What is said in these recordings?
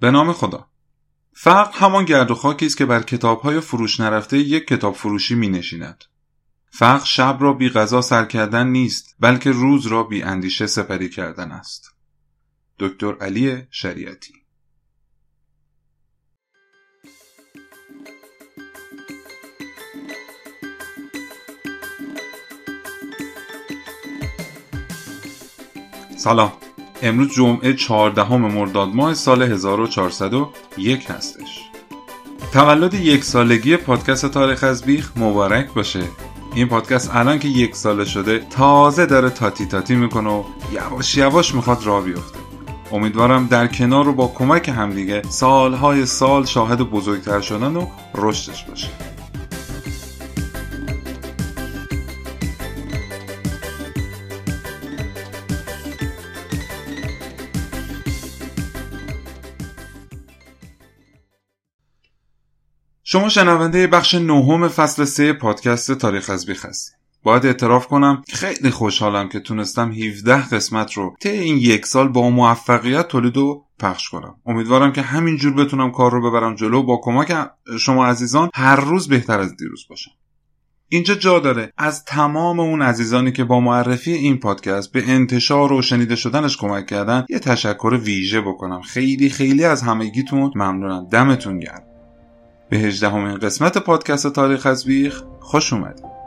به نام خدا. فقر همان گرد و خاکی است که بر کتاب‌های فروش نرفته یک کتاب فروشی می‌نشیند. فقر شب را بی غذا سر کردن نیست، بلکه روز را بی اندیشه سپری کردن است. دکتر علی شریعتی. سلام. امروز جمعه 14 مرداد ماه سال 1401 هستش. تولد یک سالگی پادکست تاریخ از بیخ مبارک باشه. این پادکست الان که یک ساله شده تازه داره تاتی تاتی میکنه و یواش یواش میخواد راه بیفته. امیدوارم در کنار و با کمک همدیگه سالهای سال شاهد بزرگتر شدن و رشدش باشه. شما شنونده بخش نهم فصل 3 پادکست تاریخ از بیخ هستید. باید اعتراف کنم خیلی خوشحالم که تونستم 17 قسمت رو طی این یک سال با موفقیت تولید و پخش کنم. امیدوارم که همینجور بتونم کار رو ببرم جلو، با کمک شما عزیزان هر روز بهتر از دیروز باشم. اینجا جا داره از تمام اون عزیزانی که با معرفی این پادکست به انتشار و شنیده شدنش کمک کردن یه تشکر ویژه بکنم. خیلی خیلی از همگیتون ممنونم. دمتون گرم. به 18مین قسمت پادکست تاریخ از بیخ خوش اومدید.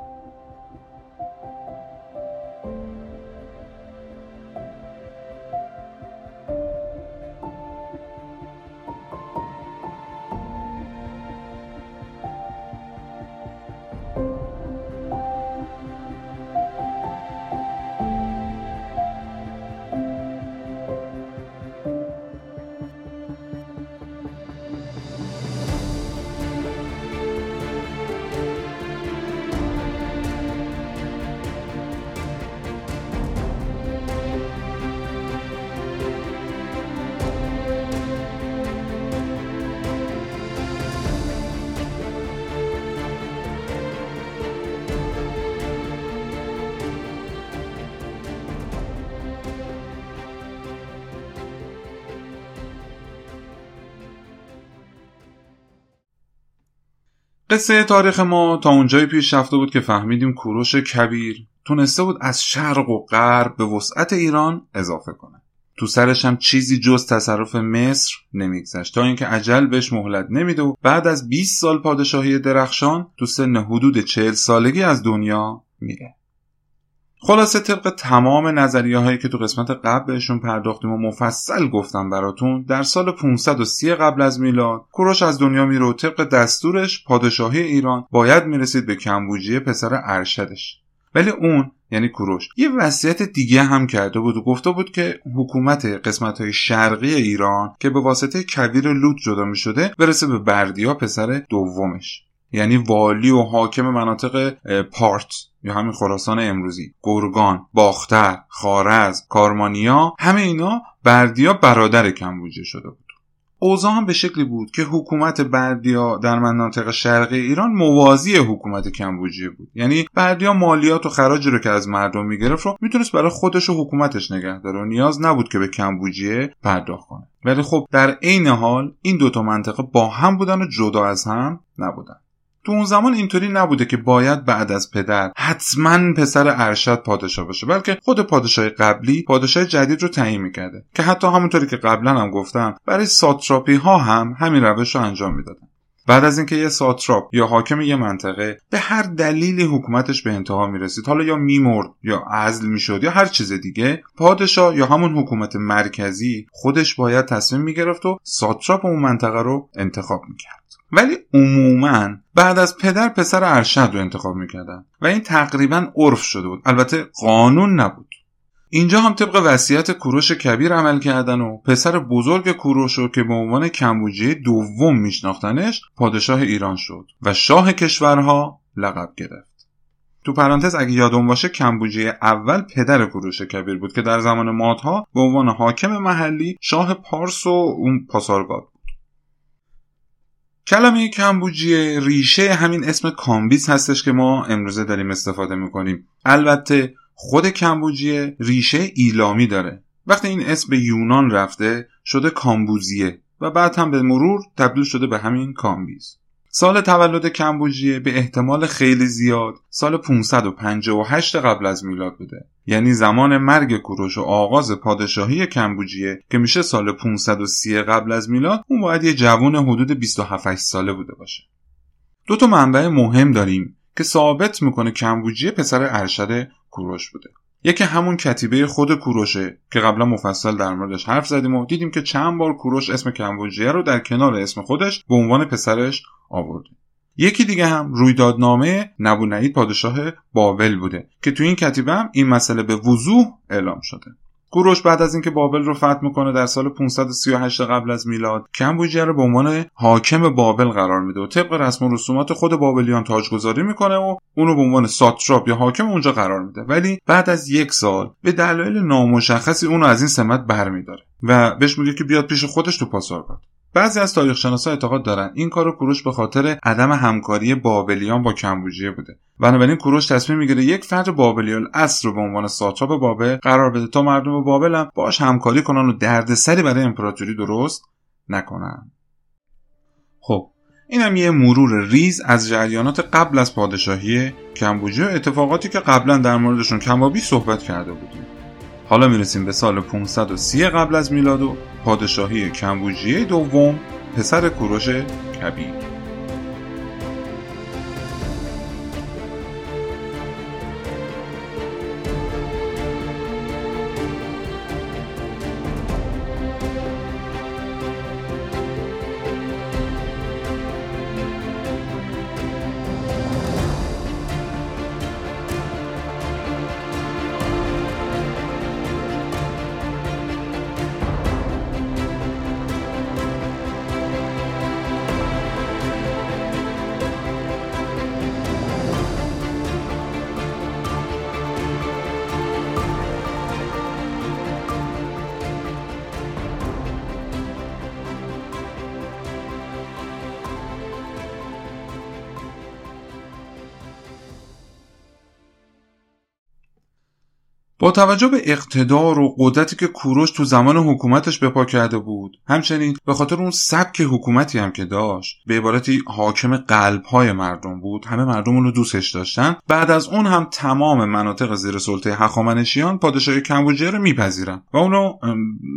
قصه تاریخ ما تا اونجایی پیش رفته بود که فهمیدیم کوروش کبیر تونسته بود از شرق و غرب به وسعت ایران اضافه کنه. تو سرش هم چیزی جز تصرف مصر نمیگذشت تا اینکه اجل بهش مهلت نمید و بعد از 20 سال پادشاهی درخشان تو سن حدود 40 سالگی از دنیا میره. خلاصه طبق تمام نظریه‌هایی که تو قسمت قبل بهشون پرداختیم و مفصل گفتم براتون، در سال 530 قبل از میلاد کوروش از دنیا میره و طبق دستورش پادشاهی ایران باید میرسید به کمبوجیه پسر ارشدش. ولی اون یعنی کوروش یه وصیت دیگه هم کرده بود و گفته بود که حکومت قسمت‌های شرقی ایران که به واسطه کویر لوط جدا می‌شده برسه به بردیا پسر دومش، یعنی والی و حاکم مناطق پارت یا همین خراسان امروزی، گرگان، باختر، خارز، کارمانیا، همه اینا بردیا برادر کمبوجیه شده بود. اوضاع هم به شکلی بود که حکومت بردیا در مناطق شرقی ایران موازی حکومت کمبوجیه بود. یعنی بردیا مالیات و خراجی رو که از مردم میگرفت رو میتونست برای خودش و حکومتش نگه داره و نیاز نبود که به کمبوجیه پرداخت کنه. ولی خب در عین حال این دوتا منطقه با هم بودن و جدا از هم نبودن. تو اون زمان اینطوری نبوده که باید بعد از پدر حتما پسر ارشد پادشاه باشه، بلکه خود پادشاه قبلی پادشاه جدید رو تعیین می‌کرده که حتی همونطوری که قبلا هم گفتم برای ساتراپی ها هم همین روش رو انجام میدادن. بعد از اینکه یه ساتراپ یا حاکم یه منطقه به هر دلیلی حکومتش به انتها میرسید، حالا یا میمرد یا عزل میشد یا هر چیز دیگه، پادشاه یا همون حکومت مرکزی خودش باید تصمیم میگرفت و ساتراپ اون منطقه رو انتخاب میکرد. ولی عموماً بعد از پدر پسر ارشد رو انتخاب میکردن و این تقریباً عرف شده بود، البته قانون نبود. اینجا هم طبق وصیت کوروش کبیر عمل کردن و پسر بزرگ کوروش رو که به عنوان کمبوجیه دوم میشناختنش پادشاه ایران شد و شاه کشورها لقب گرفت. تو پرانتز اگه یادم باشه کمبوجیه اول پدر کوروش کبیر بود که در زمان مادها به عنوان حاکم محلی شاه پارس و اون پاسارگاد. کلمه کمبوجیه ریشه همین اسم کامبیز هستش که ما امروزه داریم استفاده میکنیم. البته خود کمبوجیه ریشه ایلامی داره. وقتی این اسم به یونان رفته شده کامبوزیه و بعد هم به مرور تبدیل شده به همین کامبیز. سال تولد کمبوجیه به احتمال خیلی زیاد سال 558 قبل از میلاد بوده، یعنی زمان مرگ کوروش و آغاز پادشاهی کمبوجیه که میشه سال 530 قبل از میلاد، اون باید یه جوان حدود 27 ساله بوده باشه. دو تا منبع مهم داریم که ثابت میکنه کمبوجیه پسر ارشد کوروش بوده. یکی همون کتیبه خود کوروشه که قبلا مفصل در موردش حرف زدیم و دیدیم که چند بار کوروش اسم کمبوجیه رو در کنار اسم خودش به عنوان پسرش آورده. یکی دیگه هم رویدادنامه نبونعید پادشاه بابل بوده که تو این کتیبه هم این مسئله به وضوح اعلام شده. کوروش بعد از اینکه بابل رو فتح میکنه در سال 538 قبل از میلاد، کمبوجیه رو به عنوان حاکم بابل قرار میده و طبق رسم و رسومات خود بابلیان تاجگذاری میکنه و اونو به عنوان ساتراپ یا حاکم اونجا قرار میده، ولی بعد از یک سال به دلایل نامشخصی اونو از این سمت برمیداره و بهش میگه که بیاد پیش خودش تو پاسارگاد. بعضی از تاریخ‌شناسا اعتقاد دارن این کارو کوروش به خاطر عدم همکاری بابلیان با کمبوجیه بوده. بنابراین کوروش تصمیم میگیره یک فرد بابلی الاصل رو به عنوان ساتراپ بابل قرار بده تا مردم بابل هم باهاش همکاری کنن و دردسری برای امپراتوری درست نکنن. خب اینم یه مرور ریز از جریانات قبل از پادشاهی کمبوجیه و اتفاقاتی که قبلا در موردشون کمابی صحبت کرده بودیم. حالا میرسیم به سال 530 قبل از میلاد و پادشاهی کمبوجیه دوم پسر کوروش کبیر. با توجه به اقتدار و قدرتی که کوروش تو زمان حکومتش به پا کرده بود، همچنین به خاطر اون سبک حکومتی هم که داشت، به عبارتی حاکم قلب‌های مردم بود، همه مردم اون رو دوستش داشتن. بعد از اون هم تمام مناطق زیر سلطه هخامنشیان پادشاهی کمبوجیه رو میپذیرن و اون رو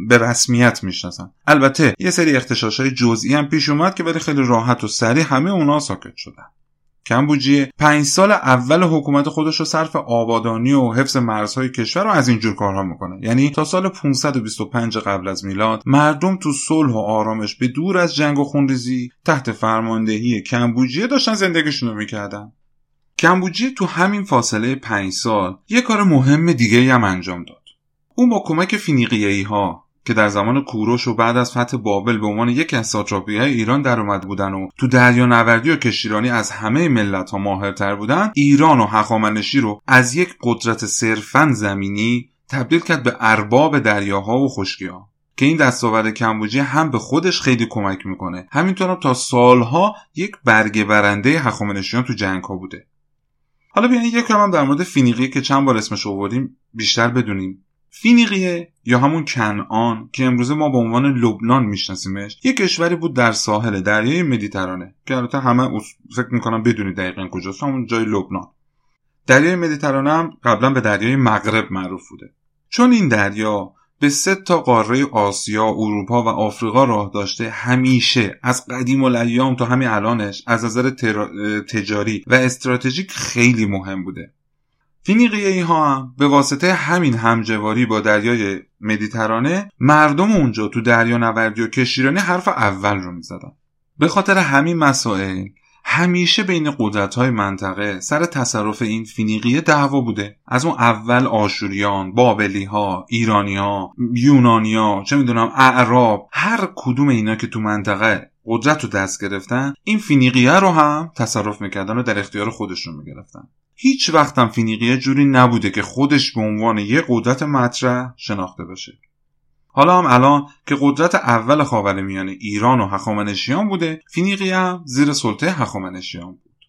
به رسمیت میشناسن. البته یه سری اغتشاش‌های جزئی هم پیش اومد که ولی خیلی راحت و سریع همه اونها ساکت شدن. کمبوجیه 5 سال اول حکومت خودش رو صرف آبادانی و حفظ مرزهای کشور رو از اینجور کارها میکنه، یعنی تا سال 525 قبل از میلاد مردم تو صلح و آرامش به دور از جنگ و خونریزی تحت فرماندهی کمبوجیه داشتن زندگیشون رو میکردن. کمبوجیه تو همین فاصله 5 سال یه کار مهم دیگه هم انجام داد. اون با کمک فینیقیه‌ای ها که در زمان کوروش و بعد از فتح بابل به عنوان یکی از ساتراپی‌های ایران در اومد بودن و تو دریانوردی و کشتیرانی از همه ملت‌ها ماهرتر بودن، ایران و هخامنشی رو از یک قدرت صرفاً زمینی تبدیل کرد به ارباب دریاها و خشکی‌ها، که این دستاورد کمبوجیه هم به خودش خیلی کمک میکنه، همینطورم تا سالها یک برگه برنده هخامنشیان تو جنگ‌ها بوده. حالا بیاین یکم هم در مورد فینیقیه که چند بار اسمش آوردیم بیشتر بدونیم. فینیقیه یا همون کنعان که امروزه ما به عنوان لبنان میشناسیمش، یک کشوری بود در ساحل دریای مدیترانه که البته همه فکر میکنم بدونید دقیقاً کجاست، همون جای لبنان. دریای مدیترانه هم قبلا به دریای مغرب معروف بوده، چون این دریا به 3 تا قاره آسیا، اروپا و آفریقا راه داشته. همیشه از قدیم الایام تا همین الانش از نظر تجاری و استراتژیک خیلی مهم بوده. فینیقیه ها هم به واسطه همین همجواری با دریای مدیترانه مردم اونجا تو دریانوردی و کشتیرانی حرف اول رو میزدن. به خاطر همین مسائل همیشه بین قدرت‌های منطقه سر تصرف این فینیقیه دعوا بوده. از اون اول آشوریان، بابلی‌ها، ایرانی‌ها، یونانی‌ها، چه میدونم اعراب، هر کدوم اینا که تو منطقه قدرت رو دست گرفتن، این فینیقیه رو هم تصرف میکردن و در اختیار خودشون میگرفتن. هیچ وقت هم فینیقیه جوری نبوده که خودش به عنوان یه قدرت مطرح شناخته بشه. حالا هم الان که قدرت اول خاورمیانه ایران و هخامنشیان بوده، فینیقیه هم زیر سلطه هخامنشیان بود.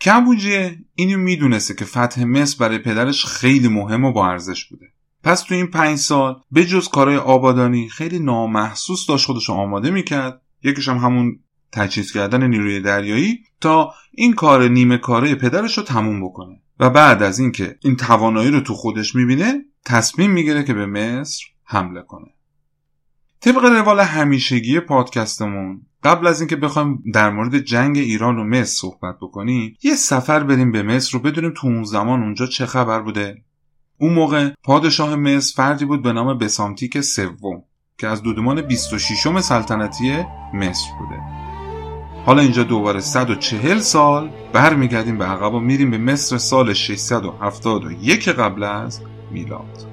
کمبوجیه اینو میدونسته که فتح مصر برای پدرش خیلی مهم و با ارزش بوده. پس تو این 5 سال به جز کارهای آبادانی خیلی نامحسوس داشت خودشو آماده میکرد، یکیش هم همون تجهیز کردن نیروی دریایی تا این کار نیمه کاره پدرش رو تموم بکنه و بعد از اینکه این توانایی رو تو خودش میبینه تصمیم میگیره که به مصر حمله کنه. طبق روال همیشگی پادکستمون قبل از اینکه بخوایم در مورد جنگ ایران و مصر صحبت بکنیم یه سفر بریم به مصر رو بدونیم تو اون زمان اونجا چه خبر بوده. اون موقع پادشاه مصر فردی بود به نام بسامتیک سوم که از دودمان 26م سلطنتی مصر بوده. حالا اینجا دوباره 140 سال برمیگردیم به عقب و میریم به مصر سال 671 قبل از میلاد.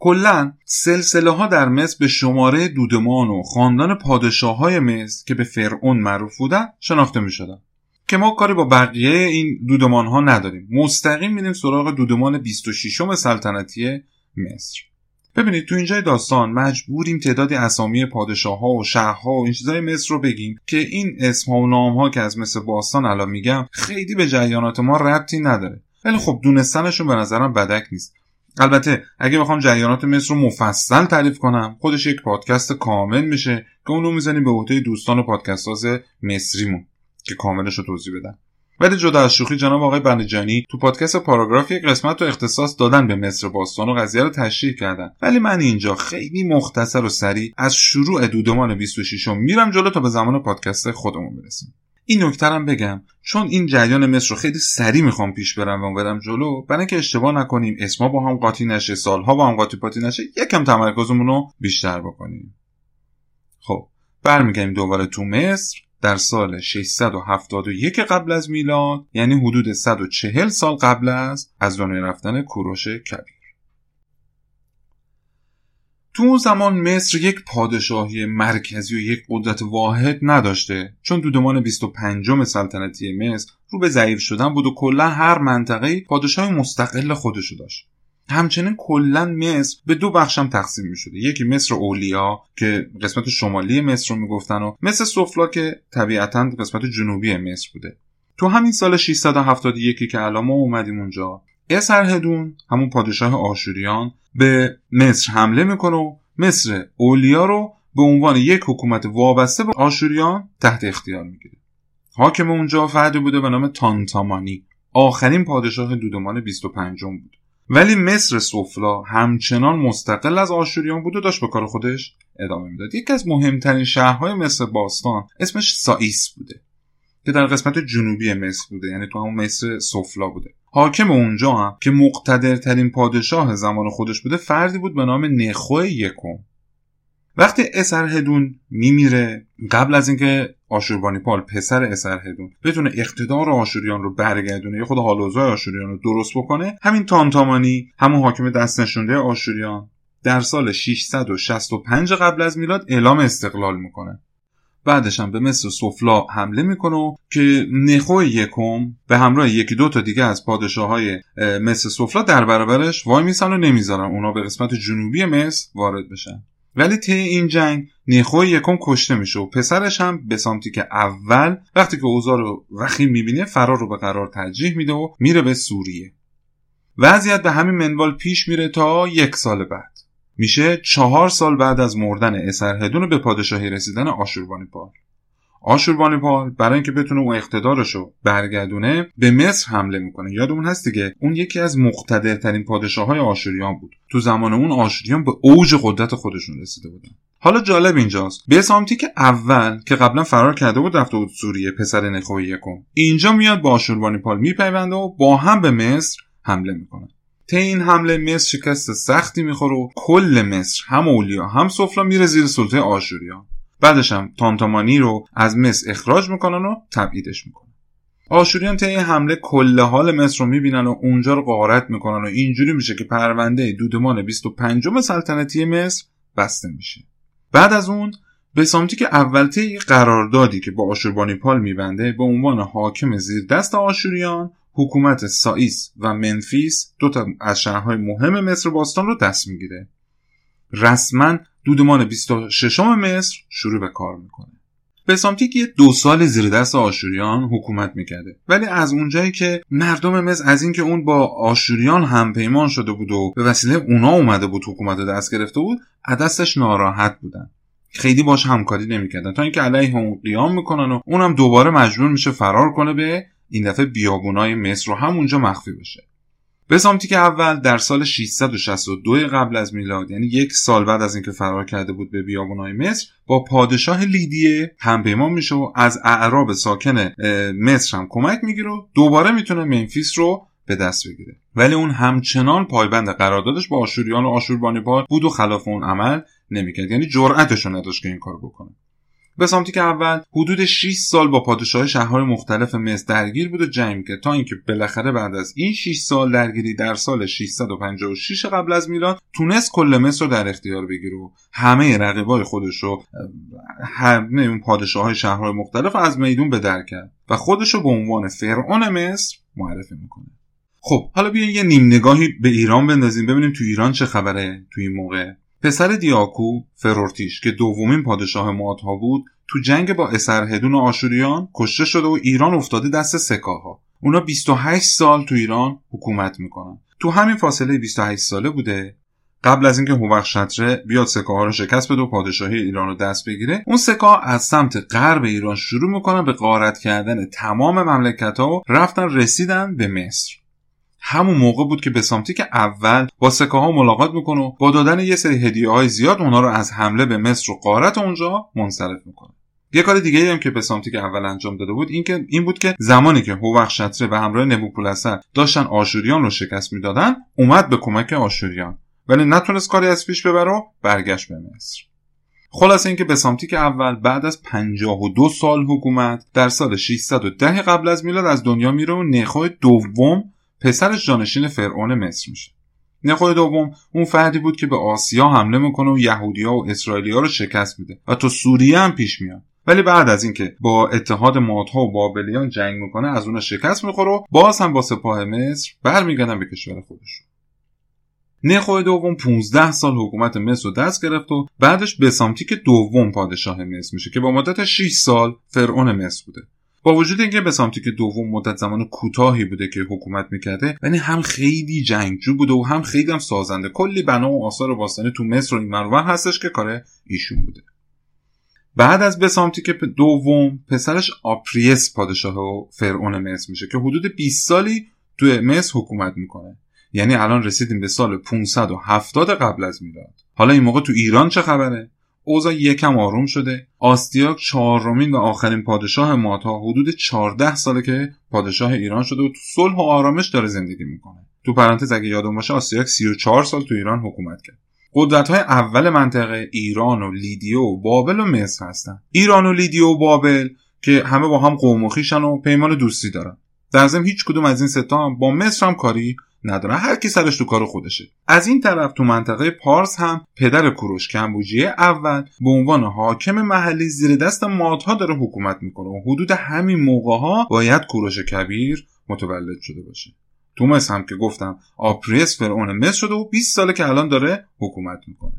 کلاً سلسله ها در مصر به شماره دودمان و خاندان پادشاه های مصر که به فرعون معروف بودن شناخته می شدن که ما کاری با بقیه این دودمان ها نداریم، مستقیم میریم سراغ دودمان 26م سلطنتی مصر. ببینید تو اینجای داستان مجبوریم تعدادی اسامی پادشاه ها و شهرها و این چیزای مصر رو بگیم که این اسم ها و نام ها که از مصر باستان الان میگم خیلی به جریانات ما ربطی نداره، ولی خب دونستنشون به نظرم بدک نیست. البته اگه بخوام جریانات مصر رو مفصل تعریف کنم خودش یک پادکست کامل میشه که اونو میزنیم به عهده دوستان و پادکست‌ساز مصریمون که کاملش رو توضیح بدن. ولی جدا از شوخی جناب آقای بندجانی تو پادکست پاراگراف یک قسمت رو اختصاص دادن به مصر باستان و قضیه رو تشریح کردن، ولی من اینجا خیلی مختصر و سریع از شروع دودمان 26م میرم جلو تا به زمان پادکست خودمون برسیم. این نکته رو بگم چون این جریان مصر رو خیلی سریع میخوام پیش برم و برم جلو، برای اینکه اشتباه نکنیم اسما با هم قاطی نشه، سالها با هم قاطی پاتی نشه، یکم تمرکزمون رو بیشتر بکنیم. خب برمیگردیم دوباره تو مصر در سال 671 قبل از میلاد، یعنی حدود 140 سال قبل از دنیا رفتن کوروش کبیر. تو اون زمان مصر یک پادشاهی مرکزی و یک قدرت واحد نداشته چون دودمان 25م سلطنتی مصر رو به ضعیف شدن بود و کلا هر منطقه‌ای پادشاه مستقل خودشو داشت. همچنین کلا مصر به 2 بخش هم تقسیم می‌شده، یکی مصر اولیا که قسمت شمالی مصر رو میگفتن و مصر سفلی که طبیعتاً قسمت جنوبی مصر بوده. تو همین سال 671 که الان ما اومدیم اونجا اسرحدون همون پادشاه آشوریان به مصر حمله میکنه و مصر اولیا رو به عنوان یک حکومت وابسته به آشوریان تحت اختیار میگیره. حاکم اونجا فردی بوده به نام تانتامانی، آخرین پادشاه دودمان 25م بود، ولی مصر سفلی همچنان مستقل از آشوریان بود و داشت به کار خودش ادامه میداد. یکی از مهمترین شهرهای مصر باستان اسمش سائیس بوده که در قسمت جنوبی مصر بوده، یعنی تو همون مصر سفلی بوده. حاکم اونجا هم که مقتدرترین پادشاه زمان خودش بوده فردی بود به نام نخائو یکم. وقتی اسرحدون میمیره قبل از اینکه آشوربانی پال پسر اسرحدون بتونه اقتدار آشوریان رو برگردونه یا خود حال و اوضاع آشوریان رو درست بکنه، همین تانتامانی همون حاکم دست نشونده آشوریان در سال 665 قبل از میلاد اعلام استقلال میکنه. بعدش هم به مصر سفلی حمله میکنه که نخائو یکم به همراه 1-2 تا دیگه از پادشاهای مصر سفلی در برابرش وای میسن و نمیذارن اونا به قسمت جنوبی مصر وارد بشن. ولی طی این جنگ نخائو یکم کشته میشه و پسرش هم بسامتیک اول وقتی که اوضاع رو وخیم میبینه فرار رو به قرار ترجیح میده و میره به سوریه. وضعیت به همین منوال پیش میره تا 1 سال بعد، میشه 4 سال بعد از مردن اسرحدون به پادشاهی رسیدن آشوربانی پال. آشوربانی پال برای اینکه بتونه اون اقتدارشو برگردونه به مصر حمله میکنه. یادمون هست دیگه اون یکی از مقتدرترین پادشاهای آشوریان بود. تو زمان اون آشوریان به اوج قدرت خودشون رسیده بودن. حالا جالب اینجاست بسامتیک اول که قبلا فرار کرده بود رفته بود سوریه، پسر نخائو یکم اینجا میاد با آشوربانی پال میپیونده و با هم به مصر حمله میکنه. ته این حمله مصر شکست سختی میخوره و کل مصر هم اولیا هم سفلا میره زیر سلطه آشوریان. بعدش هم تانتامانی رو از مصر اخراج میکنن و تبعیدش میکنن. آشوریان ته این حمله کل حال مصر رو میبینن و اونجا رو غارت میکنن و اینجوری میشه که پرونده دودمان 25 سلطنتی مصر بسته میشه. بعد از اون بسامتیک اول طی قراردادی که با آشوربانی پال میبنده به عنوان حاکم زیر دست آشوریان حکومت سائیس و منفیس، دو تا از شهرهای مهم مصر باستان، رو دست میگیره. رسما دودمان 26 مصر شروع به کار میکنه. بسامتیک یه 2 سال زیر دست آشوریان حکومت میکرده، ولی از اونجایی که مردم مصر از اینکه اون با آشوریان همپیمان شده بود و به وسیله اونا اومده بود حکومت رو دست گرفته بود، دستش ناراحت بودن. خیلی باش همکاری نمیکردن تا اینکه علیه اون قیام میکنن و اونم دوباره مجبور میشه فرار کنه به این دفعه بیابونای مصر و همونجا مخفی بشه. بسامتیک اول در سال 662 قبل از میلاد، یعنی 1 سال بعد از اینکه فرار کرده بود به بیابونای مصر، با پادشاه لیدیه همپیمان میشه و از اعراب ساکن مصر هم کمک میگیره و دوباره میتونه منفیس رو به دست بگیره. ولی اون همچنان پایبند قراردادش با آشوریان و آشوربانی پال بود و خلاف اون عمل نمیکرد، یعنی جرأتش رو نداشت که این کارو بکنه. بسامتیک اول حدود 6 سال با پادشاه شهرهای مختلف مصر درگیر بود و جنگ میکرد تا اینکه بالاخره بعد از این 6 سال درگیری در سال 656 قبل از میلاد تونست کل مصر رو در اختیار بگیره و همه رقیبای خودش رو، همه اون پادشاهای شهرهای مختلف، از میدون به در کرد و خودش رو به عنوان فرعون مصر معرفی میکنه. خب حالا بیاین یه نیم نگاهی به ایران بندازیم، ببینیم تو ایران چه خبره تو این موقع. پسر دیاکو فرورتیش که دومین پادشاه معادها بود، تو جنگ با اسرحدون آشوریان کشته شده و ایران افتاده دست سکاها. اونا 28 سال تو ایران حکومت میکنن. تو همین فاصله 28 ساله بوده قبل از اینکه هوخشتره بیاد سکاها رو شکست بده و پادشاهی ایران رو دست بگیره، اون سکاها از سمت غرب ایران شروع میکنن به غارت کردن تمام مملکت‌ها و رفتن رسیدن به مصر. همون موقع بود که بسامتیک اول با سکاها ملاقات میکنه و با دادن یه سری هدیه‌های زیاد اونها رو از حمله به مصر و غارت اونجا منصرف میکنه. یه کار دیگه‌ای هم که بسامتیک اول انجام داده بود این بود که زمانی که هوخشتره و همراه نبوپولسر داشتن آشوریان رو شکست میدادن، اومد به کمک آشوریان ولی نتونست کاری از پیش ببره و برگشت به مصر. خلاصه اینکه بسامتیک اول بعد از 52 سال حکومت در سال 610 قبل از میلاد از دنیا میره و نخائو دوم پسرش جانشین فرعون مصر میشه. نخائو دوم اون فردی بود که به آسیا حمله میکنه و یهودیا و اسرائیلیا رو شکست میده و تو سوریه هم پیش میاد، ولی بعد از اینکه با اتحاد معادها و بابلیان جنگ میکنه از اونها شکست میخوره و باز هم با سپاه مصر برمیگردن به کشور خودشون. نخائو دوم 15 سال حکومت مصر رو دست گرفت و بعدش بسامتیک دوم پادشاه مصر میشه که با مدت 6 سال فرعون مصر بوده. با وجود اینکه بسامتیک دوم مدت زمان کوتاهی بوده که حکومت میکرده، ولی هم خیلی جنگجو بوده و هم خیلی هم سازنده. کلی بنا و آثار باستانی تو مصر و این منور هستش که کار ایشون بوده. بعد از بسامتیک دوم پسرش آپریس پادشاه و فرعون مصر میشه که حدود 20 سالی تو مصر حکومت میکنه، یعنی الان رسیدیم به سال 570 قبل از میلاد. حالا این موقع تو ایران چه خبره؟ اوضاع یکم آروم شده. آستیاگ 4مین و آخرین پادشاه معادها حدود 14 ساله که پادشاه ایران شده و تو صلح و آرامش داره زندگی میکنه. تو پرانتز اگه یادم باشه آستیاگ 34 سال تو ایران حکومت کرد. قدرت‌های اول منطقه ایران و لیدیه و بابل و مصر هستن. ایران و لیدیه و بابل که همه با هم قوم و خویشن و پیمان دوستی دارن. در ضمن هیچ کدوم از این ستا هم با مصر هم کاری نداره، هر کی سرش تو کار خودشه. از این طرف تو منطقه پارس هم پدر کوروش کمبوجیه اول به عنوان حاکم محلی زیر دست معادها داره حکومت میکنه و حدود همین موقعها باید کوروش کبیر متولد شده باشه. تو مصر هم که گفتم آپریس فرعون مصر شده و 20 ساله که الان داره حکومت میکنه.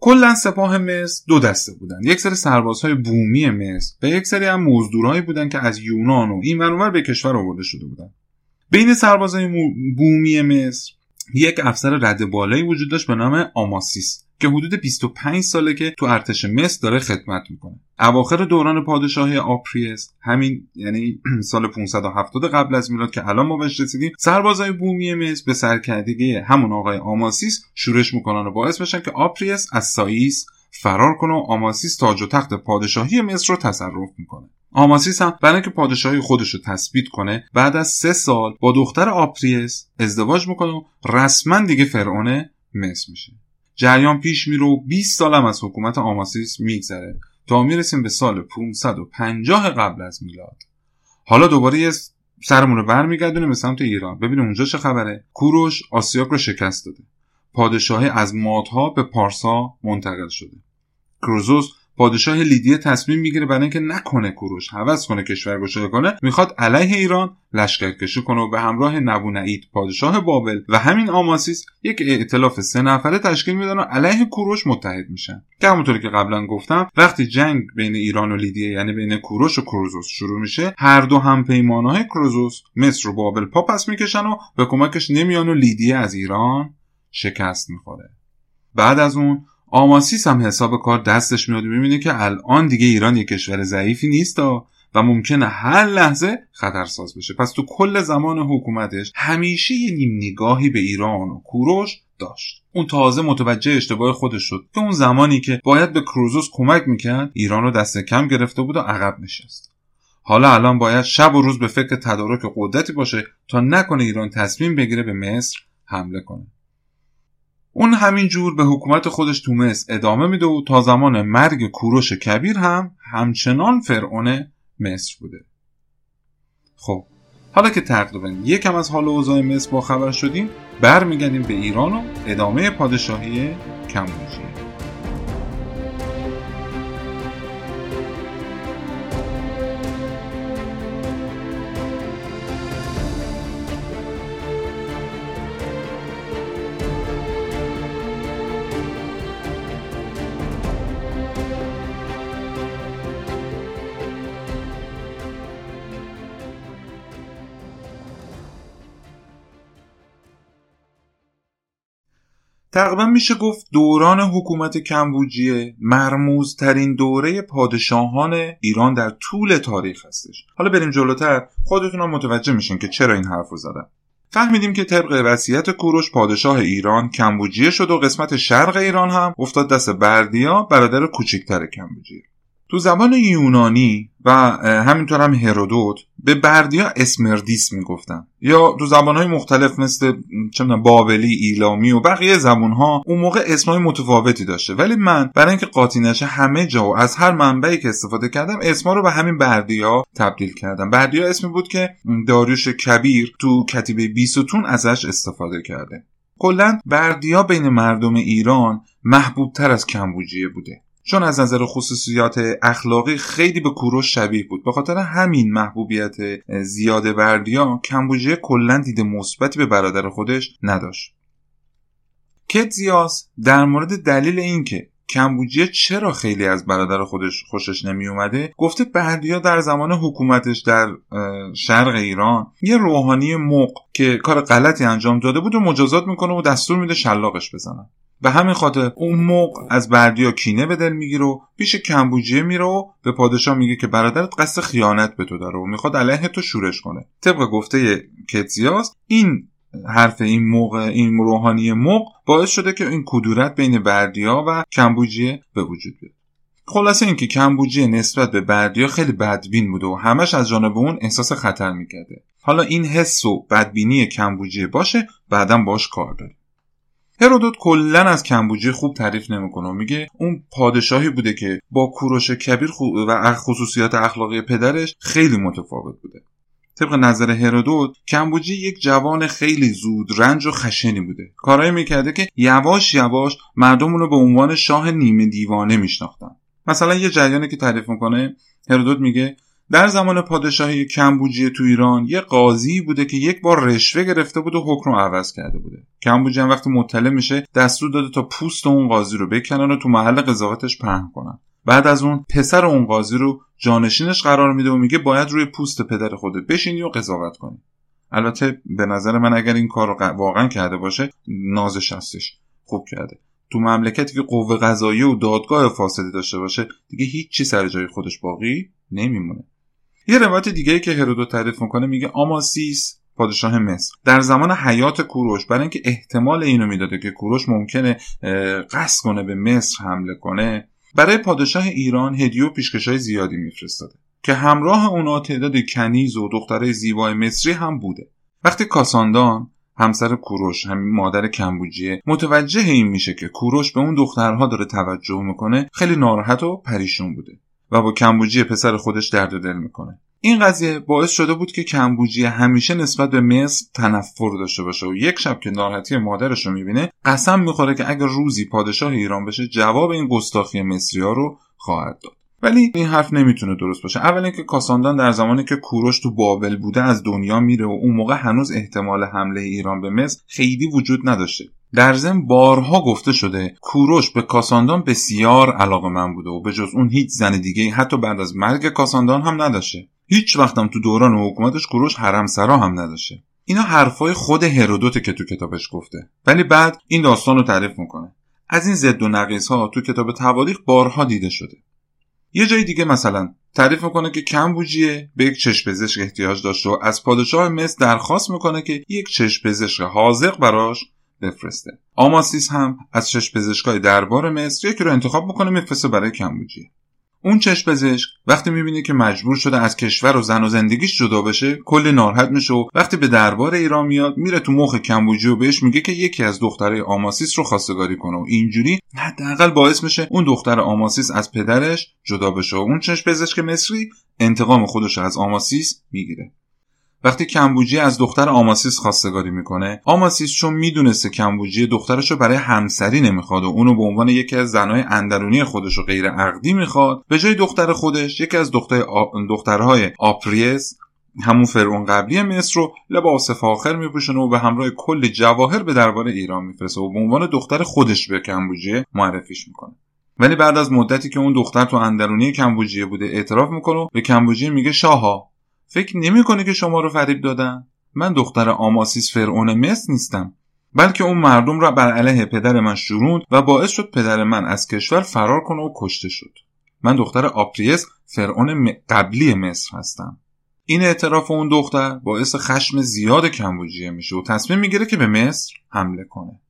کلا سپاه مصر 2 دسته بودن، یک سری سربازهای بومی مصر و یک سری هم مزدورایی بودن که از یونان و این ورانور به کشور آورده شده بودن. بین سربازای بومی مصر یک افسر رده بالایی وجود داشت به نام آماسیس که حدود 25 ساله که تو ارتش مصر داره خدمت میکنه. اواخر دوران پادشاهی آپریس، همین یعنی سال 570 قبل از میلاد که الان ما بهش رسیدیم، سربازای بومی مصر به سرکردگی همون آقای آماسیس شورش میکنن و باعث میشن که آپریس از سائیس فرار کنه و آماسیس تاج و تخت پادشاهی مصر رو تصرف میکنه. آماسیس هم برای اینکه پادشاهی خودش رو تثبیت کنه بعد از 3 سال با دختر آپریس ازدواج میکنه و رسما دیگه فرعون مصر میشه. جریان پیش میره و 20 سال هم از حکومت آماسیس میگذره تا میرسیم به سال 550 قبل از میلاد. حالا دوباره یه سرمون رو برمیگردونه به سمت ایران. ببینیم اونجا چه خبره. کوروش آستیاگ رو شکست داده. پادشاهی از مادها به پارسا منتقل شده. کروزوس پادشاه لیدیه تصمیم میگیره برای اینکه نکنه کوروش هوس کنه کشور گشا کنه، میخواد علیه ایران لشکرکشی کنه و به همراه نبونعید پادشاه بابل و همین آماسیس یک ائتلاف 3 نفره تشکیل میدن و علیه کوروش متحد میشن. که همونطوری که قبلا گفتم وقتی جنگ بین ایران و لیدیه یعنی بین کوروش و کروزوس شروع میشه، هر دو همپیمانای کروزوس مصر و بابل پا پس میکشن و به کمکش نمیان و لیدیه از ایران شکست میخوره. بعد از اون آماسیس هم حساب کار دستش میاد و میبینه که الان دیگه ایران یک کشور ضعیفی نیست و ممکنه هر لحظه خطرساز بشه. پس تو کل زمان حکومتش همیشه یه نیم نگاهی به ایران و کوروش داشت. اون تازه متوجه اشتباه خودش شد که اون زمانی که باید به کروزوس کمک میکرد ایران رو دست کم گرفته بود و عقب نشست. حالا الان باید شب و روز به فکر تدارک قدرتی باشه تا نکنه ایران تصمیم بگیره به مصر حمله کنه. اون همین جور به حکومت خودش تو مصر ادامه میده و تا زمان مرگ کوروش کبیر هم همچنان فرعون مصر بوده. خب حالا که تقریباً یکم از حال و اوضاع مصر با خبر شدیم، برمیگردیم به ایران و ادامه پادشاهی کمبوجیه. تقریبا میشه گفت دوران حکومت کمبوجیه مرموزترین دوره پادشاهان ایران در طول تاریخ هستش. حالا بریم جلوتر، خودتون هم متوجه میشین که چرا این حرف رو زدم. فهمیدیم که طبق وصیت کوروش پادشاه ایران کمبوجیه شد و قسمت شرق ایران هم افتاد دست بردیا، برادر کوچکتر کمبوجیه. تو زبان یونانی و همینطور هم هرودوت به بردیا اسمردیس میگفتن، یا تو زبانهای مختلف مثل بابلی، ایلامی و بقیه زبانها اون موقع اسمای متفاوتی داشته، ولی من برای اینکه قاطی نشه همه جا و از هر منبعی که استفاده کردم اسما رو به همین بردیا تبدیل کردم. بردیا اسمی بود که داریوش کبیر تو کتیبه بیستون ازش استفاده کرده. کلاً بردیا بین مردم ایران محبوبتر از کمبوجیه بوده، چون از نظر خصوصیات اخلاقی خیلی به کوروش شبیه بود. به خاطر همین محبوبیت زیاد بردیا کمبوجیه کلا دید مثبتی به برادر خودش نداشت. کتزیاس در مورد دلیل اینکه کمبوجیه چرا خیلی از برادر خودش خوشش نمی اومده گفته بردیا در زمان حکومتش در شرق ایران یه روحانی مق که کار غلطی انجام داده بود و مجازات میکنه و دستور میده شلاقش بزنن. به همین خاطر اون موقع از بردیا کینه به دل میگیره و پیش کمبوجیه میره و به پادشاه میگه که برادرت قصد خیانت به تو داره و میخواد علیه تو شورش کنه. طبق گفته کتزیاس این حرف این روحانی موقع باعث شده که این کدورت بین بردیا و کمبوجیه به وجود بیاد. خلاصه اینکه کمبوجیه نسبت به بردیا خیلی بدبین بوده و همش از جانب اون احساس خطر میکرده. حالا این حس و بدبینی کمبوجیه باشه، بعداً باش کار داره. هرودوت کلا از کمبوجیه خوب تعریف نمیکنه و میگه اون پادشاهی بوده که با کوروش کبیر و خصوصیات اخلاقی پدرش خیلی متفاوت بوده. طبق نظر هرودوت کمبوجیه یک جوان خیلی زودرنج و خشنی بوده. کارایی میکرده که یواش یواش مردم اون رو به عنوان شاه نیمه دیوانه میشناختن. مثلا یه جریانی که تعریف میکنه هرودوت میگه در زمان پادشاهی کمبوجیه تو ایران یه قاضی بوده که یک بار رشوه گرفته بود و حکم رو عوض کرده بوده. کمبوجیه هم وقتی مطلع میشه دستور داده تا پوست اون قاضی رو بکنن و تو محل قضاوتش پهن کنن. بعد از اون پسر اون قاضی رو جانشینش قرار میده و میگه باید روی پوست پدر خودت بشینی و قضاوت کنی. البته به نظر من اگر این کار رو واقعا کرده باشه نازش هستش، خوب کرده. تو مملکتی که قوه قضاییه و دادگاه فاسدی داشته باشه دیگه هیچ چیز سر جای خودش باقی نمیمونه. یه روایت دیگه‌ای که هرودوت تعریف میکنه میگه آماسیس پادشاه مصر در زمان حیات کوروش برای اینکه احتمال اینو میداده که کوروش ممکنه قصد کنه به مصر حمله کنه، برای پادشاه ایران هدیه و پیشکشای زیادی میفرستاده. که همراه اونا تعداد کنیز و دختره زیبای مصری هم بوده. وقتی کاساندان همسر کوروش، همین مادر کمبوجیه، متوجه این میشه که کوروش به اون دخترها داره توجه میکنه، خیلی ناراحت و پریشون بوده و با کمبوجیه پسر خودش درد و دل میکنه. این قضیه باعث شده بود که کمبوجیه همیشه نسبت به مصر تنفر داشته باشه و یک شب که ناراحتی مادرش رو میبینه قسم میخوره که اگر روزی پادشاه ایران بشه جواب این گستاخی مصری‌ها رو خواهد داد. ولی این حرف نمیتونه درست باشه. اولا که کاساندان در زمانی که کوروش تو بابل بوده از دنیا میره و اون موقع هنوز احتمال حمله ایران به مصر خیلی وجود نداشته. در ضمن بارها گفته شده کوروش به کاساندان بسیار علاقه‌مند بوده و به جز اون هیچ زن دیگه‌ای حتی بعد از مرگ کاساندان هم نداشته. هیچ وقتم تو دوران حکومتش کوروش حرم سرا هم نداشته. اینا حرفای خود هرودوت که تو کتابش گفته. ولی بعد این داستان رو تعریف میکنه. از این زد و نقیص‌ها تو کتاب تواریخ بارها دیده شده. یه جای دیگه مثلا تعریف میکنه که کمبوجیه به یک چشم‌پزشک احتیاج داشته و از پادشاه مصر درخواست میکنه که یک چشم‌پزشک حاذق براش بفرسته. آماسیس هم از چشم‌پزشکای دربار مصر یکی رو انتخاب میکنه میفرسته برای کمبوجیه. اون چشم‌پزشک وقتی میبینه که مجبور شده از کشور و زن و زندگیش جدا بشه کلی ناراحت میشه و وقتی به دربار ایران میاد میره تو مخ کمبوجیه و بهش میگه که یکی از دخترای آماسیس رو خواستگاری کنه و اینجوری حداقل باعث میشه اون دختر آماسیس از پدرش جدا بشه و اون چشم‌پزشک مصری انتقام خودش از آماسیس میگیره. وقتی کمبوجیه از دختر آماسیس خواستگاری میکنه، آماسیس چون میدونسته کمبوجیه دخترشو برای همسری نمیخواد و اونو به عنوان یکی از زنای اندرونی خودشو غیر عقدی میخواد، به جای دختر خودش یکی از دخترهای آپریس، همون فرعون قبلی مصر، رو لباس فاخر میپوشونه و به همراه کل جواهر به دربار ایران میفرسته و به عنوان دختر خودش به کمبوجیه معرفیش میکنه. ولی بعد از مدتی که اون دختر تو اندرونی کمبوجیه بوده اعتراف میکنه، به کمبوجیه میگه شاها، فکر نمی‌کنی که شما رو فریب دادن؟ من دختر آماسیس فرعون مصر نیستم، بلکه اون مردم را بر علیه پدر من شوروند و باعث شد پدر من از کشور فرار کنه و کشته شد. من دختر آپریس فرعون قبلی مصر هستم. این اعتراف اون دختر باعث خشم زیاد کمبوجیه میشه و تصمیم میگیره که به مصر حمله کنه.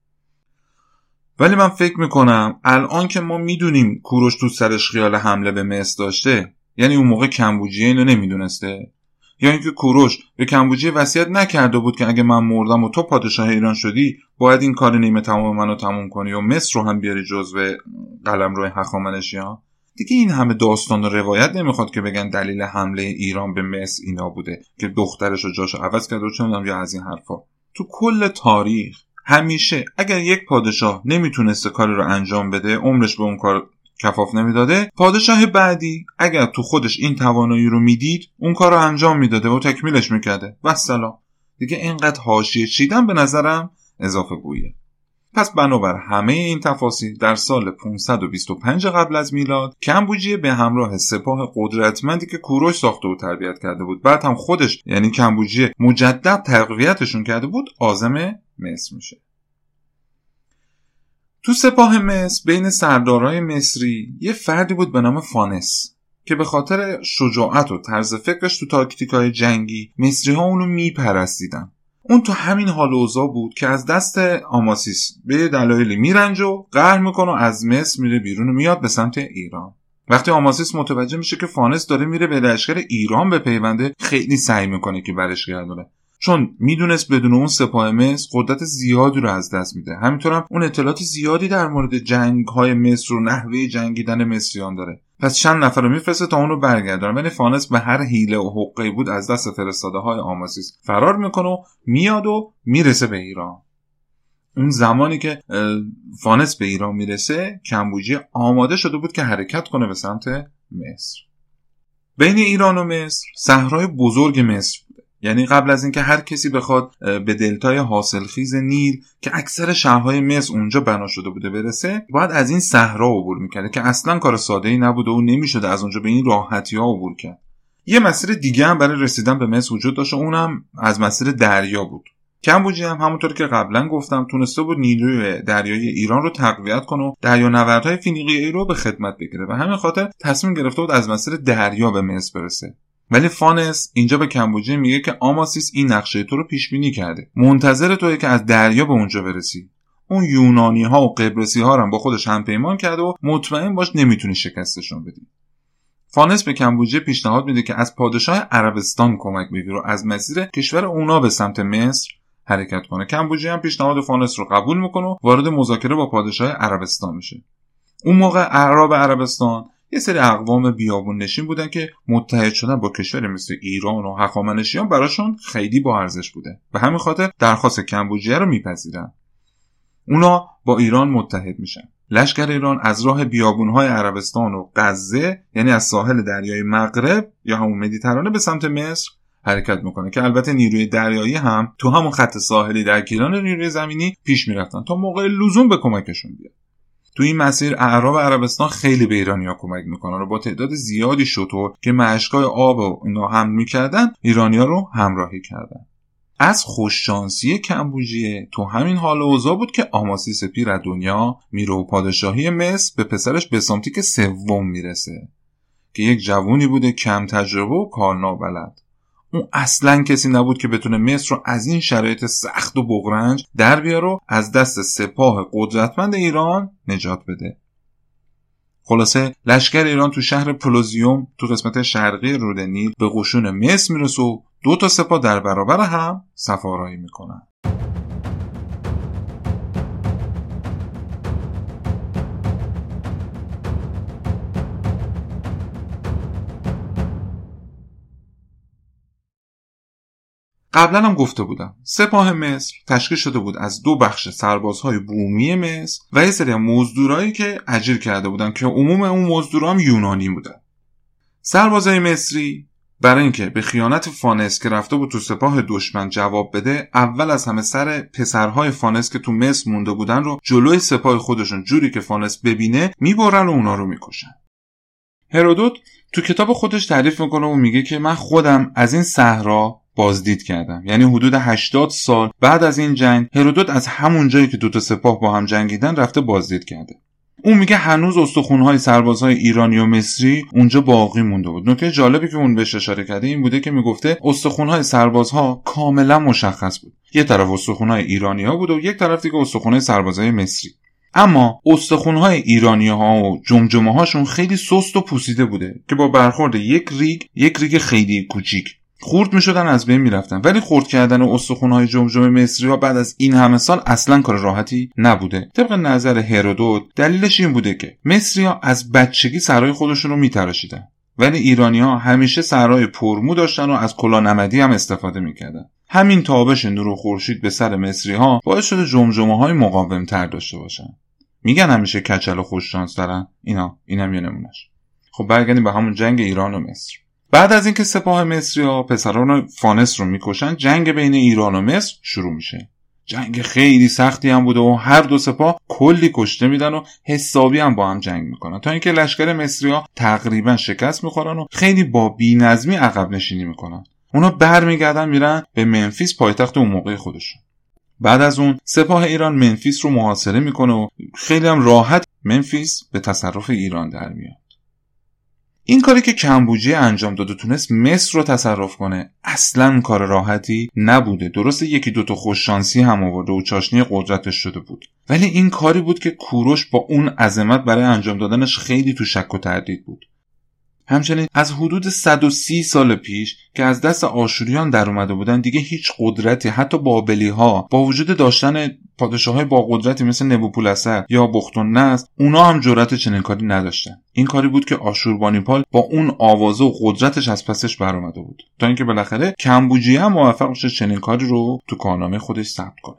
ولی من فکر میکنم الان که ما میدونیم کوروش تو سرش خیال حمله به مصر داشته، یعنی اون موقع کمبوجیه اینو نمیدونسته، یا اینکه کوروش به کمبوجیه وصیت نکرده بود که اگه من مردم و تو پادشاه ایران شدی باید این کار نیمه تمام منو تموم کنی و مصر رو هم بیاری جزو قلمرو هخامنشیان. دیگه این همه داستان و روایت نمیخواد که بگن دلیل حمله ایران به مصر اینا بوده که دخترش رو جاشو عوض کرده و چندم یا از این حرفا. تو کل تاریخ همیشه اگر یک پادشاه نمیتونسته کاری رو انجام بده، عمرش به اون کار کفاف نمیداده، پادشاه بعدی اگر تو خودش این توانایی رو میدید اون کار رو انجام میداده و تکمیلش میکرده. و سلام، دیگه اینقدر حاشیه چیدن به نظرم اضافه گویه. پس بنابر همه این تفاصیل در سال 525 قبل از میلاد کمبوجیه به همراه سپاه قدرتمندی که کوروش ساخته و تربیت کرده بود، بعد هم خودش یعنی کمبوجیه مجدد تقویتشون کرده بود، عازم مصر میشه. تو سپاه مصر بین سردارای مصری یه فردی بود به نام فانس که به خاطر شجاعت و طرز فکرش تو تاکتیک‌های جنگی مصری‌ها اونو میپرستیدن. اون تو همین حال و اوضاع بود که از دست آماسیس به دلایلی میرنجه و قهر میکنه و از مصر میره بیرون و میاد به سمت ایران. وقتی آماسیس متوجه میشه که فانس داره میره به لشکر ایران به پیونده، خیلی سعی میکنه که برش گردونه، چون میدونست بدون اون سپاه مصر قدرت زیادی رو از دست میده. همینطورم اون اطلاعات زیادی در مورد جنگ‌های مصر و نحوه جنگیدن مصریان داره. پس چند نفر رو میفرسته تا اون رو برگردونه، ولی فانس به هر حیله و حقه‌ای بود از دست فرستاده‌های آماسیس فرار میکنه و میاد و میرسه به ایران. اون زمانی که فانس به ایران میرسه، کمبوجیه آماده شده بود که حرکت کنه به سمت مصر. بین ایران و مصر صحرای بزرگ مصر، یعنی قبل از اینکه هر کسی بخواد به دلتای حاصلخیز نیل که اکثر شهرهای مصر اونجا بنا شده بوده برسه، باید از این صحرا عبور میکرد که اصلا کار ساده‌ای نبود و نمیشد از اونجا به این راحتی‌ها عبور کرد. یه مسیر دیگه هم برای رسیدن به مصر وجود داشت، اونم از مسیر دریا بود. کمبوجیه هم همونطور که قبلا گفتم تونسته بود نیروی دریایی ایران رو تقویت کنه و دریانوردهای فینیقی رو به خدمت بگیره و همین خاطر تصمیم گرفته بود از مسیر دریا به مصر برسه. ولی فانس اینجا به کمبوجیه میگه که آماسیس این نقشه تو رو پیش بینی کرده، منتظر توئه که از دریا به اونجا برسی. اون یونانی ها و قبرسی ها هم با خودش همپیمان کرده و مطمئن باش نمیتونی شکستشون بدی. فانس به کمبوجیه پیشنهاد میده که از پادشاه عربستان کمک بگیره و از مسیر کشور اونا به سمت مصر حرکت کنه. کمبوجیه هم پیشنهاد فانس رو قبول میکنه و وارد مذاکره با پادشاه عربستان میشه. اون موقع اعراب عربستان یه سری اقوام بیابون نشین بودن که متحد شدن با کشور مثل ایران و هخامنشیان براشون خیلی با ارزش بوده. به همین خاطر درخواست کمبوجیه رو میپذیرن. اونا با ایران متحد میشن. لشکر ایران از راه بیابون‌های عربستان و غزه، یعنی از ساحل دریای مغرب یا همون مدیترانه، به سمت مصر حرکت میکنه که البته نیروی دریایی هم تو همون خط ساحلی در کنار نیروی زمینی پیش میرفتن تا موقع لزوم به کمکشون بیاد. تو این مسیر اعراب عربستان خیلی به ایرانی‌ها کمک میکنن و با تعداد زیادی شتر که مشکای آب و اینا هم میکردن، ایرانی‌ها رو همراهی کردن. از خوششانسی کمبوجیه تو همین حال اوضاع بود که آماسیس پیر از دنیا میره و پادشاهی مصر به پسرش بسامتیک سوم میرسه که یک جوونی بوده کم تجربه و کار نابلد. اون اصلا کسی نبود که بتونه مصر رو از این شرایط سخت و بغرنج در بیاره و از دست سپاه قدرتمند ایران نجات بده. خلاصه لشکر ایران تو شهر پلوزیوم تو قسمت شرقی رود نیل به قشون مصر میرسه و دو تا سپاه در برابر هم صف آرایی میکنن. قبلا هم گفته بودم سپاه مصر تشکیل شده بود از دو بخش، سربازهای بومی مصر و یه سری مزدورایی که اجیر کرده بودن که عموم اون مزدورا هم یونانی بودن. سربازای مصری برای اینکه به خیانت فانس که رفته بود تو سپاه دشمن جواب بده، اول از همه سر پسرهای فانس که تو مصر مونده بودن رو جلوی سپاه خودشون جوری که فانس ببینه میبرن و اونا رو میکشن. هرودوت تو کتاب خودش تعریف میکنه و میگه که من خودم از این صحرا بازدید کردم، یعنی حدود 80 سال بعد از این جنگ هرودوت از همون جایی که دوتا سپاه با هم جنگیدن رفته بازدید کرده. اون میگه هنوز استخونهای سربازهای ایرانی و مصری اونجا باقی مونده بود. نکته جالبی که اون بهش اشاره کرده این بوده که میگفته استخونهای سربازها کاملا مشخص بود. یه طرف استخونهای ایرانی‌ها بود و یک طرف دیگه استخونهای سربازهای مصری. اما استخونهای ایرانی‌ها و جمجمه‌هاشون خیلی سست و پوسیده بوده که با برخورد یک ریگ خیلی کوچیک خورد میشدن، از بین میرفتن. ولی خورد کردن استخونهای جمجمه مصری‌ها بعد از این همه سال اصلا کار راحتی نبوده. طبق نظر هرودوت دلیلش این بوده که مصری‌ها از بچگی سرای خودشون رو میتراشیدن، ولی ایرانی‌ها همیشه سرای پرمو داشتن و از کلاه‌نمدی هم استفاده میکردن. همین تابش نور خورشید به سر مصری‌ها باعث شده جمجمه‌های مقاوم‌تر داشته باشن. میگن همیشه کچل و خوش‌شانس‌ترن. اینم یه نمونهش. خب برگردیم به همون جنگ ایران و مصر. بعد از اینکه سپاه مصری‌ها پسران فانس رو میکشن، جنگ بین ایران و مصر شروع میشه. جنگ خیلی سختی هم بوده و هر دو سپاه کلی کشته میدن و حسابی هم با هم جنگ میکنن تا اینکه لشکر مصری‌ها تقریبا شکست میخورن و خیلی با بی‌نظمی عقب نشینی میکنن. اونا برمیگردن میرن به منفیس، پایتخت اون موقع خودشون. بعد از اون سپاه ایران منفیس رو محاصره میکنه و خیلی هم راحت منفیس به تصرف ایران در میاد. این کاری که کمبوجیه انجام داد و تونست مصر رو تصرف کنه اصلاً کار راحتی نبوده. درسته یکی دوتا خوششانسی هم آورده و چاشنی قدرتش شده بود، ولی این کاری بود که کوروش با اون عظمت برای انجام دادنش خیلی تو شک و تردید بود. همچنین از حدود 130 سال پیش که از دست آشوریان در اومده بودن، دیگه هیچ قدرتی، حتی بابلی‌ها با وجود داشتن پادشاه‌های با قدرتی مثل نبوپولسر یا بخت‌النصر، اونا هم جرأت چنین کاری نداشتن. این کاری بود که آشوربانی پال با اون آوازه و قدرتش از پسش بر اومده بود تا اینکه بالاخره کمبوجیه هم موفق شد چنین کاری رو تو کارنامه خودش ثبت کنه.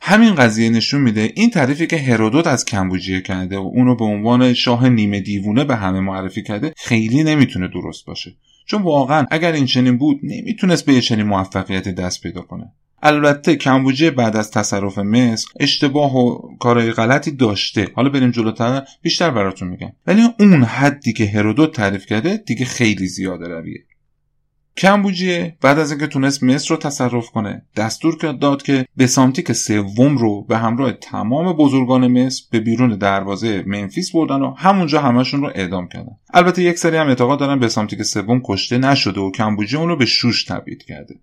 همین قضیه نشون میده این تعریفی که هرودوت از کمبوجیه کرده و اونو به عنوان شاه نیمه دیوونه به همه معرفی کرده خیلی نمیتونه درست باشه، چون واقعا اگر این چنین بود نمیتونست به چنین موفقیتی دست پیدا کنه. البته کمبوجیه بعد از تصرف مصر اشتباه و کارهای غلطی داشته، حالا بریم جلوتر بیشتر براتون میگم، ولی اون حدی که هرودوت تعریف کرده دیگه خیلی زیاده رویه. کمبوجیه بعد از اینکه تونست مصر رو تصرف کنه، دستور داد که بسامتیک سوم رو به همراه تمام بزرگان مصر به بیرون دروازه منفیس بردن و همونجا همشون رو اعدام کردن. البته یک سری هم اعتقاد دارن بسامتیک سوم کشته نشده و کمبوجیه اون رو به شوش تبعید کرده.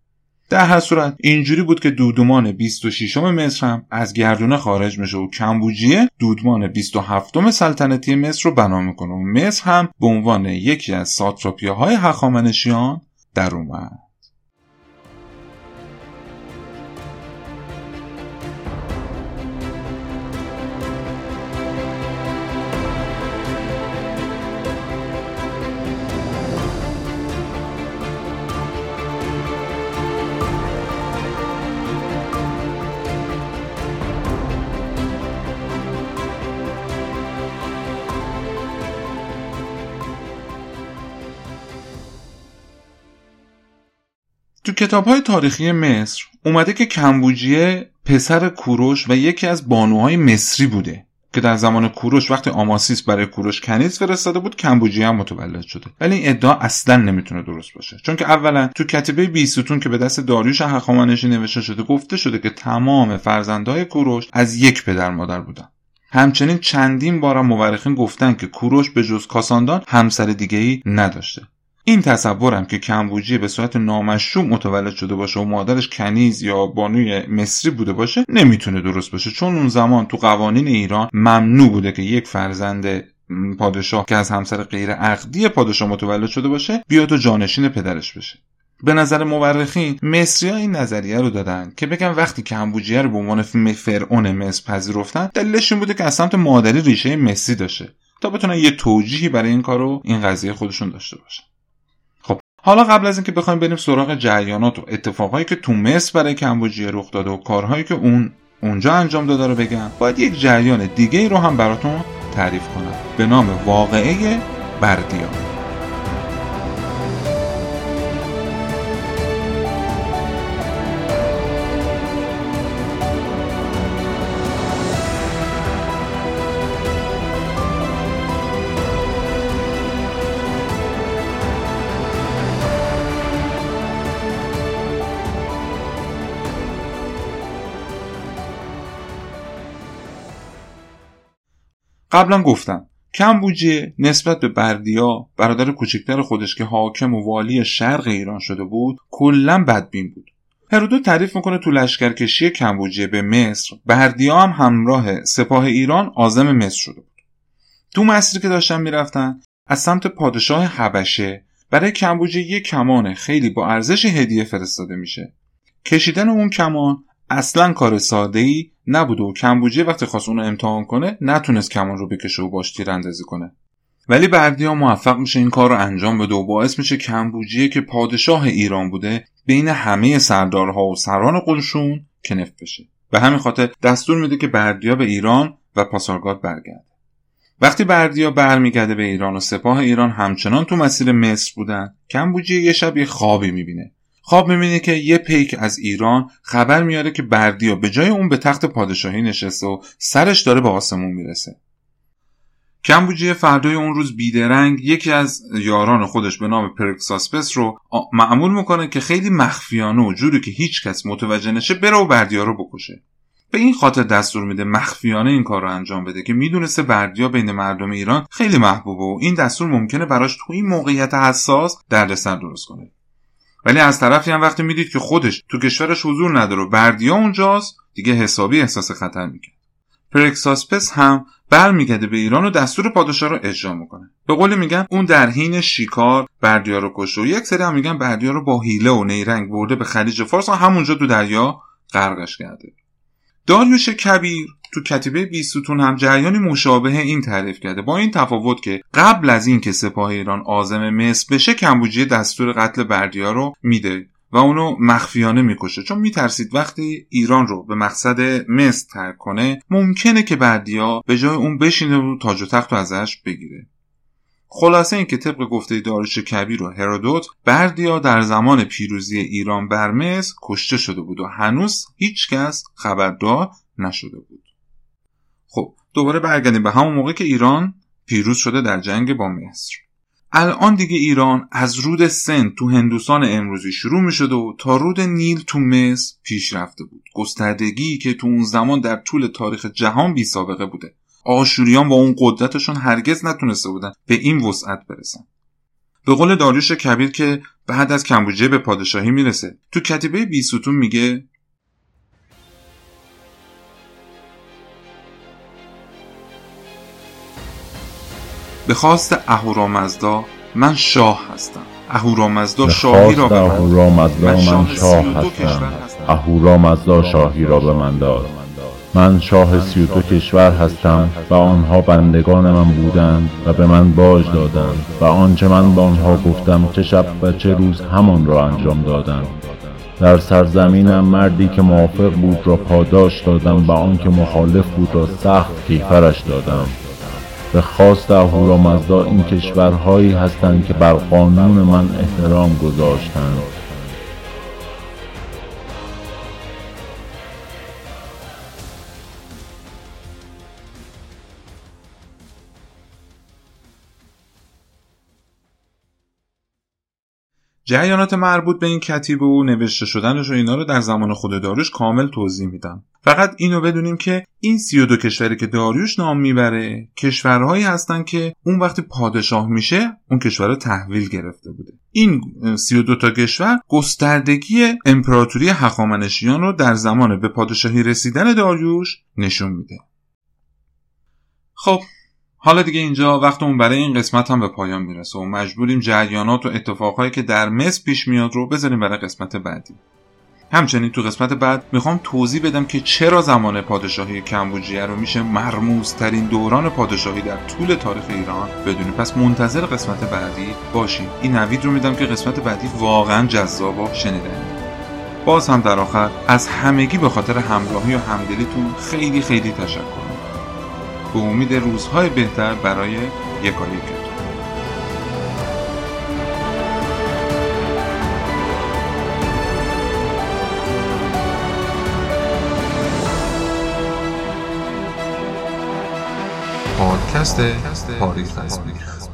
در هر صورت اینجوری بود که دودمان 26 مصر هم از گردونه خارج میشه و کمبوجیه دودمان 27 سلطنتی مصر رو بنا میکنه و مصر هم به عنوان یکی از ساتراپی‌های هخامنشیان در اومد. تو کتاب‌های تاریخی مصر اومده که کمبوجیه پسر کوروش و یکی از بانوهای مصری بوده که در زمان کوروش وقتی آماسیس برای کوروش کنیز فرستاده بود کمبوجیه هم متولد شده، ولی این ادعا اصلا نمیتونه درست باشه، چون که اولا تو کتیبه 20 ستون که به دست داریوش هخامنشی نوشته شده گفته شده که تمام فرزندهای کوروش از یک پدر مادر بودن. همچنین چندین بار مورخین گفتن که کوروش به جز کاساندان همسر دیگه‌ای نداشته. این تصورم که کمبوجیه به صورت نامشروع متولد شده باشه و مادرش کنیز یا بانوی مصری بوده باشه نمیتونه درست باشه، چون اون زمان تو قوانین ایران ممنوع بوده که یک فرزند پادشاه که از همسر غیر عقدی پادشاه متولد شده باشه بیاد و جانشین پدرش بشه. به نظر مورخین مصری‌ها این نظریه رو دادن که بگن وقتی کمبوجیه رو به عنوان فرعون مصر پذیرفتن دلیلش این بوده که از سمت مادری ریشه مصری داشته تا بتونن یه توجیهی برای این کارو این قضیه خودشون داشته باشن. حالا قبل از اینکه بخوایم بریم سراغ جریانات و اتفاقایی که تو مصر برای کمبوجیه رخ داده و کارهایی که اون اونجا انجام داده رو بگم، باید یک جریان دیگه ای رو هم براتون تعریف کنم به نام واقعه بردیا. قبلا گفتم کمبوجیه نسبت به بردیا برادر کوچکتر خودش که حاکم و والی شرق ایران شده بود کلا بدبین بود. هرودوت تعریف میکنه تو لشکرکشی کمبوجیه به مصر بردیا هم همراه سپاه ایران عازم مصر شده بود. تو مصری که داشتن میرفتن از سمت پادشاه حبشه برای کمبوجیه یک کمان خیلی با ارزش هدیه فرستاده میشه. کشیدن اون کمان اصلا کار ساده‌ای نبود و کمبوجیه وقتی خواست اون رو امتحان کنه نتونست کمان رو بکشه و باش تیراندازی کنه، ولی بردیا موفق میشه این کار رو انجام بده و باعث میشه کمبوجیه که پادشاه ایران بوده بین همه سردارها و سران قلشون کنف بشه. به همین خاطر دستور میده که بردیا به ایران و پاسارگاد برگرده. وقتی بردیا برمیگرده به ایران و سپاه ایران همچنان تو مسیر مصر بودن، کمبوجیه یه شب یه خوابی میبینه. خواب می‌بینه که یه پیک از ایران خبر میاره که بردیا به جای اون به تخت پادشاهی نشسته و سرش داره به آسمون میرسه. کمبوجیه فردای اون روز بیدرنگ یکی از یاران خودش به نام پرکساسپس رو مأمور میکنه که خیلی مخفیانه و جوری که هیچ کس متوجه نشه بره و بردیا رو بکشه. به این خاطر دستور میده مخفیانه این کار رو انجام بده که میدونسته بردیا بین مردم ایران خیلی محبوبه و این دستور ممکنه براش تو این موقعیت حساس دردسر درست کنه. ولی از طرفی هم وقتی میدید که خودش تو کشورش حضور نداره و بردیا اونجاست دیگه حسابی احساس خطر میکنه. پرکساسپس هم برمیگرده به ایران و دستور پادشاه رو اجرا میکنه. به قول میگن اون در حین شکار بردیا رو کشت و یک سری هم میگن بردیا رو با حیله و نیرنگ برده به خلیج فارس و همونجا تو دریا غرقش کرده. داریوش کبیر تو کتیبه 20 ستون هم جریانی مشابه این تعریف کرده، با این تفاوت که قبل از این که سپاه ایران عازم مصر بشه کمبوجیه دستور قتل بردیا رو میده و اونو مخفیانه میکشه، چون میترسید وقتی ایران رو به مقصد مصر ترک کنه ممکنه که بردیا به جای اون بشینه و تاج و تخت رو ازش بگیره. خلاصه این که طبق گفته داریوش کبیر و هرودوت بردیا در زمان پیروزی ایران بر مصر کشته شده بود و هنوز هیچکس خبردار نشده بود. خب دوباره برگردیم به همون موقع که ایران پیروز شده در جنگ با مصر. الان دیگه ایران از رود سند تو هندوستان امروزی شروع می شد و تا رود نیل تو مصر پیش رفته بود. گستردگی که تو اون زمان در طول تاریخ جهان بی سابقه بوده. آشوریان با اون قدرتشون هرگز نتونسته بودن به این وسعت برسن. به قول داریوش کبیر که بعد از کمبوجیه به پادشاهی میرسه. تو کتیبه 20 ستون میگه به خواست اهورامزدا من شاه هستم. اهورامزدا شاهی را به من شاه هستم. اهورامزدا شاهی را به من داد. من شاه 32 کشور هستم و آنها بندگان من بودند و به من باج دادند و آنچه من به آنها گفتم چه شب و چه روز همان را انجام دادند. در سرزمینم مردی که موافق بود را پاداش دادم و آن که مخالف بود را سخت کیفرش دادم. به خواست اهورامزدا این کشورهایی هستند که بر قانون من احترام گذاشتند. جریانات مربوط به این کتیبه و نوشته شدنش و اینا رو در زمان خود داریوش کامل توضیح میدم. فقط اینو بدونیم که این 32 کشوری که داریوش نام میبره کشورهایی هستن که اون وقتی پادشاه میشه اون کشورها تحویل گرفته بوده. این 32 تا کشور گستردگی امپراتوری هخامنشیان رو در زمان به پادشاهی رسیدن داریوش نشون میده. خب حالا دیگه اینجا وقتمون برای این قسمت هم به پایان میرسه و مجبوریم جریانات و اتفاقهایی که در مصر پیش میاد رو بذاریم برای قسمت بعدی. همچنین تو قسمت بعد میخوام توضیح بدم که چرا زمان پادشاهی کمبوجیه رو میشه مرموزترین دوران پادشاهی در طول تاریخ ایران بدونیم. پس منتظر قسمت بعدی باشید. این نوید رو میدم که قسمت بعدی واقعا جذاب و شنیدنیه. باز هم در آخر از همگی به خاطر همراهی و همدلیتون خیلی خیلی تشکر. به امید روزهای بهتر برای یکایک کرد. پادکست پاریس تصویر.